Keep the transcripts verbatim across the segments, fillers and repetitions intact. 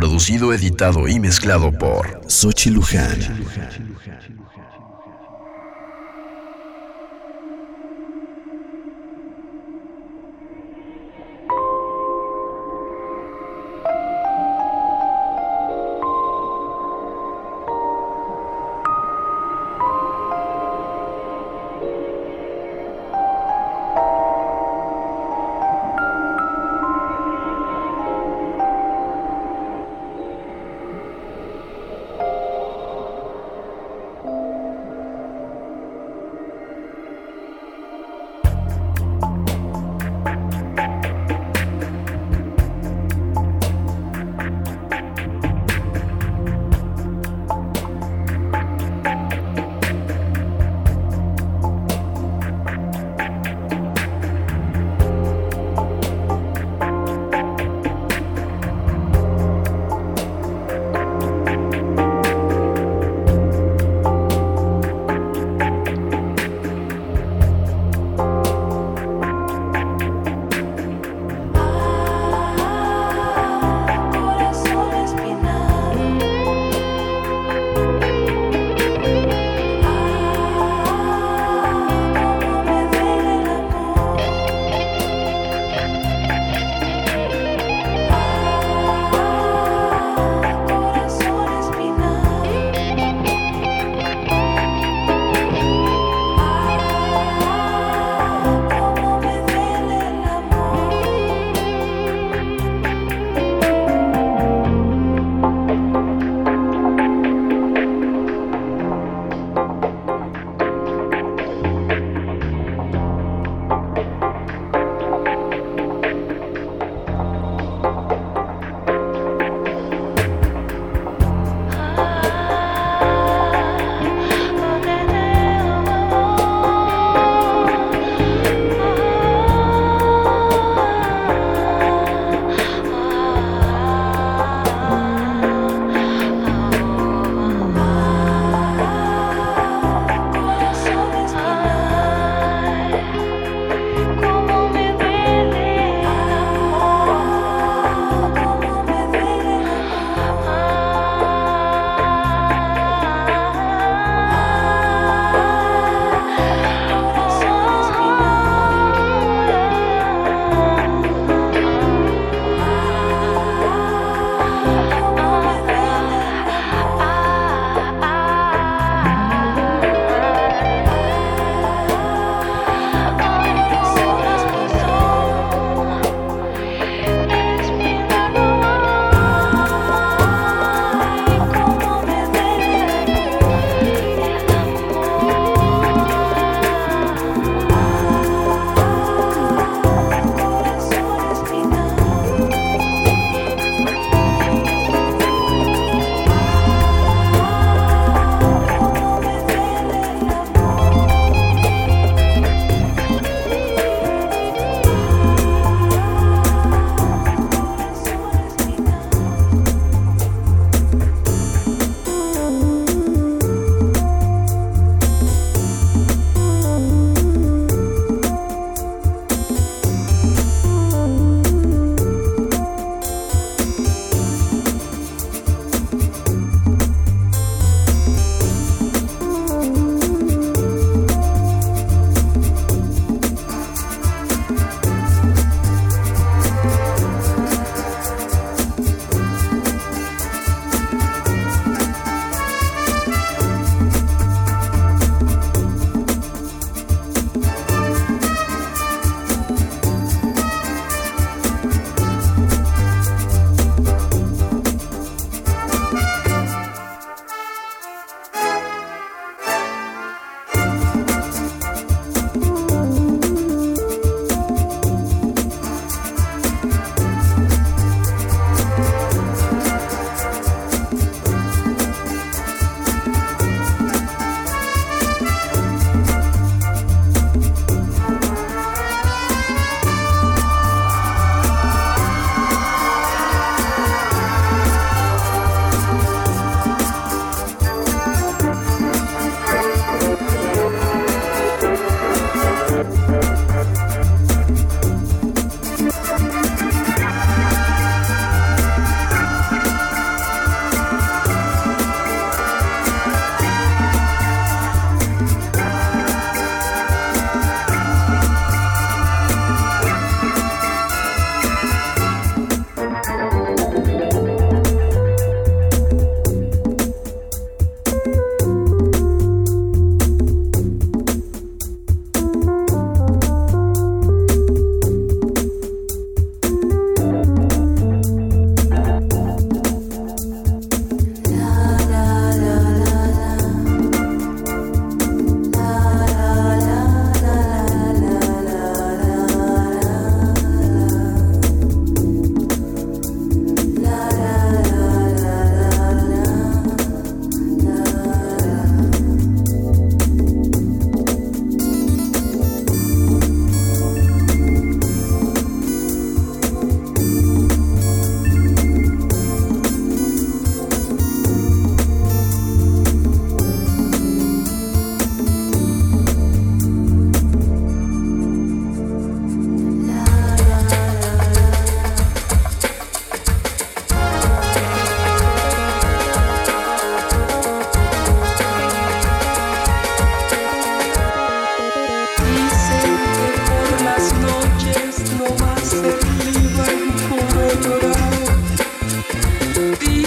Producido, editado y mezclado por Xóchitl Luján.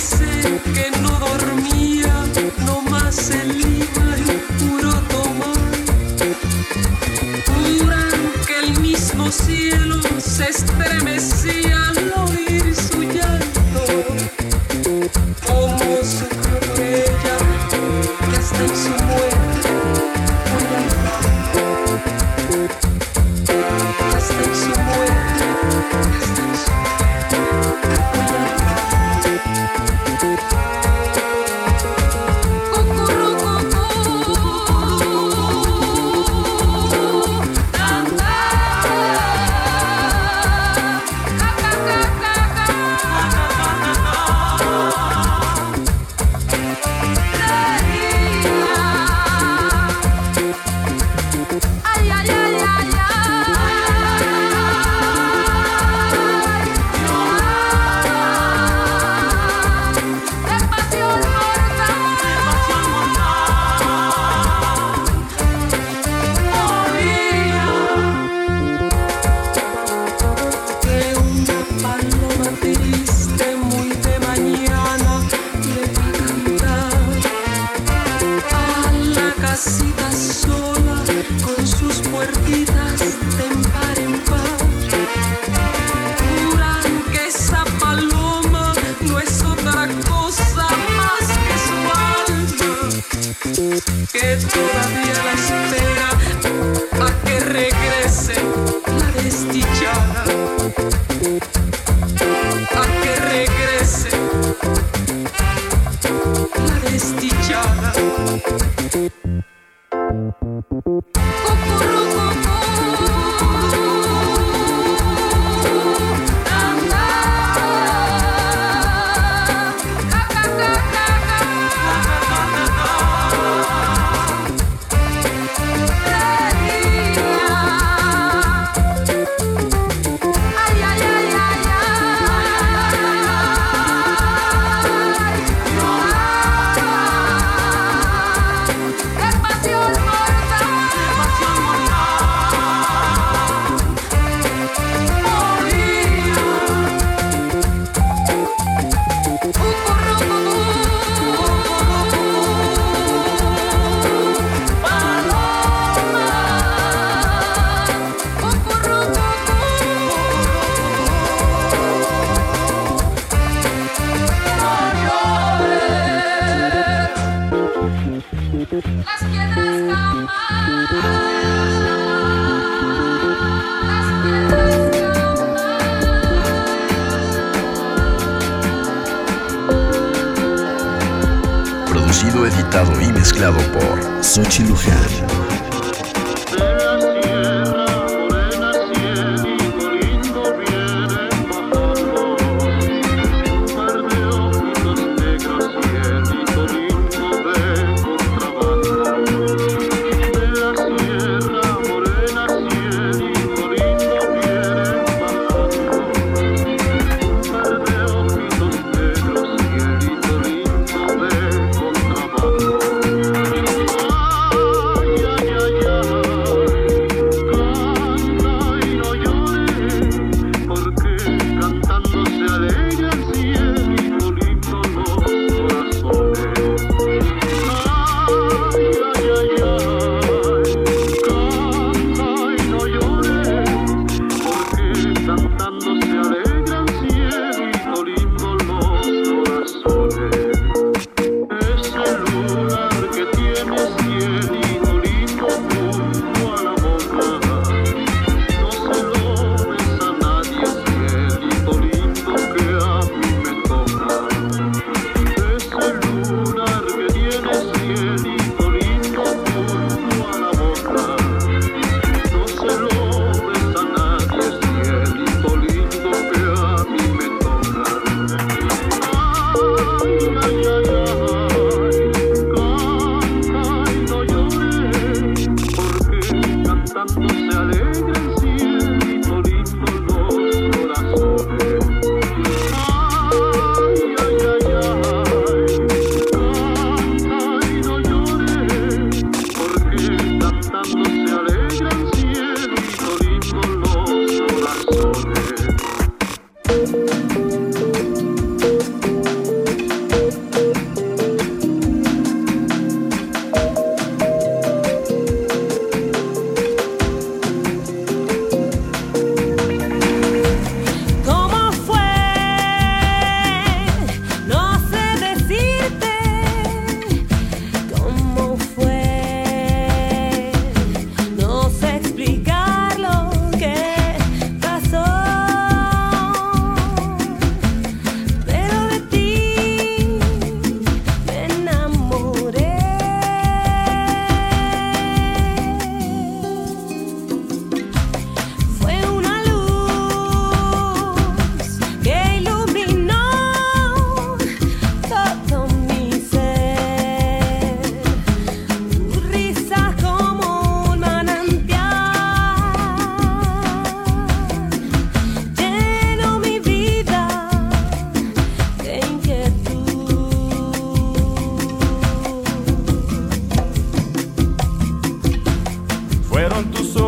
Pensé que no dormía, nomás el Lima y puro tomar. Juran que el mismo cielo se estremecía al oír su llanto. Como sufrió ella, que hasta en su muerte fue alma. Hasta en su muerte, hasta en su muerte. Que todavía la espera a que regrese la desdichada, a que regrese la desdichada. Producido, editado y mezclado por Xóchitl Luján. Yeah.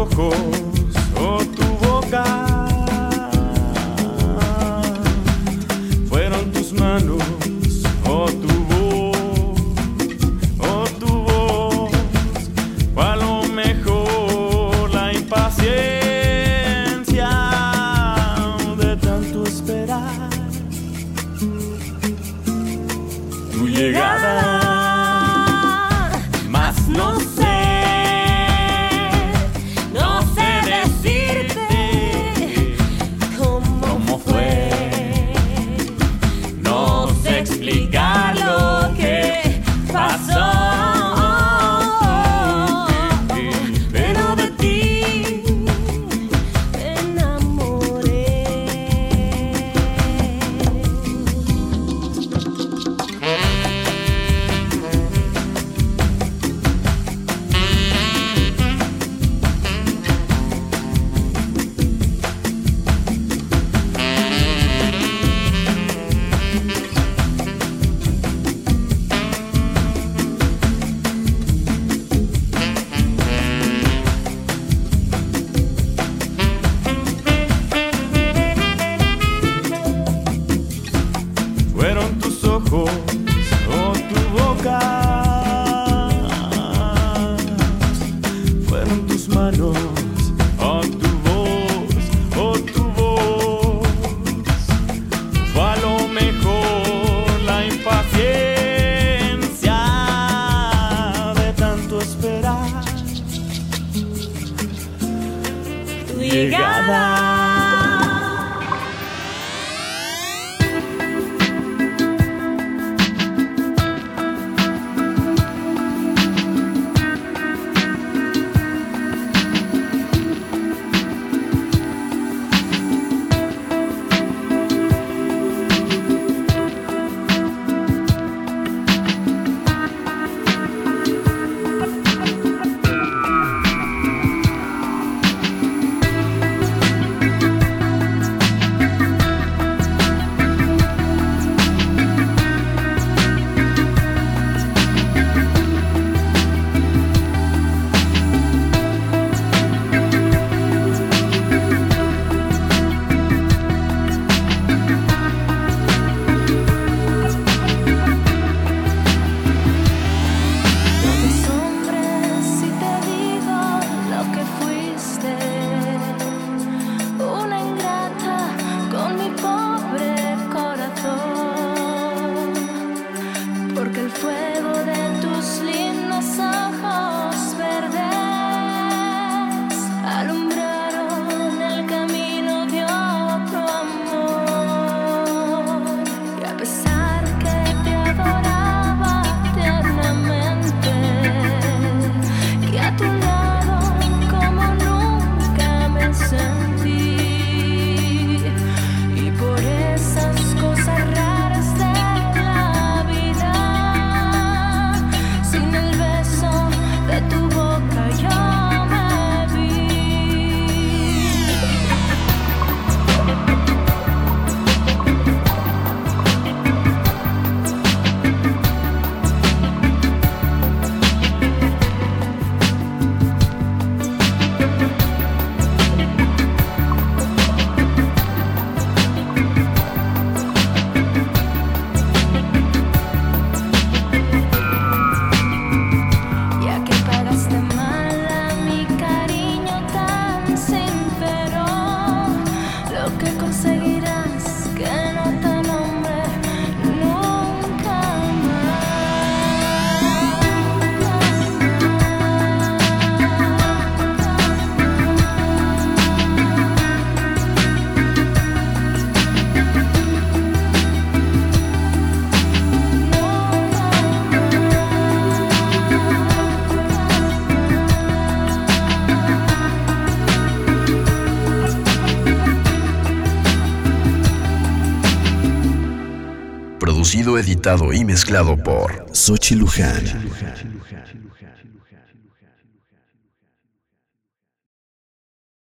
ojos o tu boca, fueron tus manos o tu voz, o tu voz, o a lo mejor la impaciencia de tanto esperar tu llegada. Editado y mezclado por Xóchitl Luján.